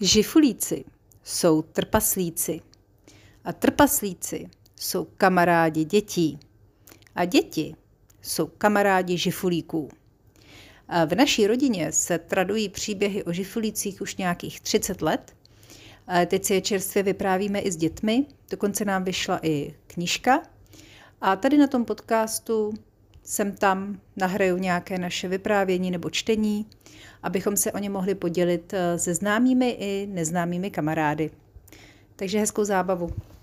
Žifulíci jsou trpaslíci a trpaslíci jsou kamarádi dětí a děti jsou kamarádi žifulíků. A v naší rodině se tradují příběhy o žifulících už nějakých 30 let. A teď si je čerstvě vyprávíme i s dětmi, dokonce nám vyšla i knížka. A tady na tom podcastu sem tam nahraju nějaké naše vyprávění nebo čtení, abychom se o ně mohli podělit se známými i neznámými kamarády. Takže hezkou zábavu.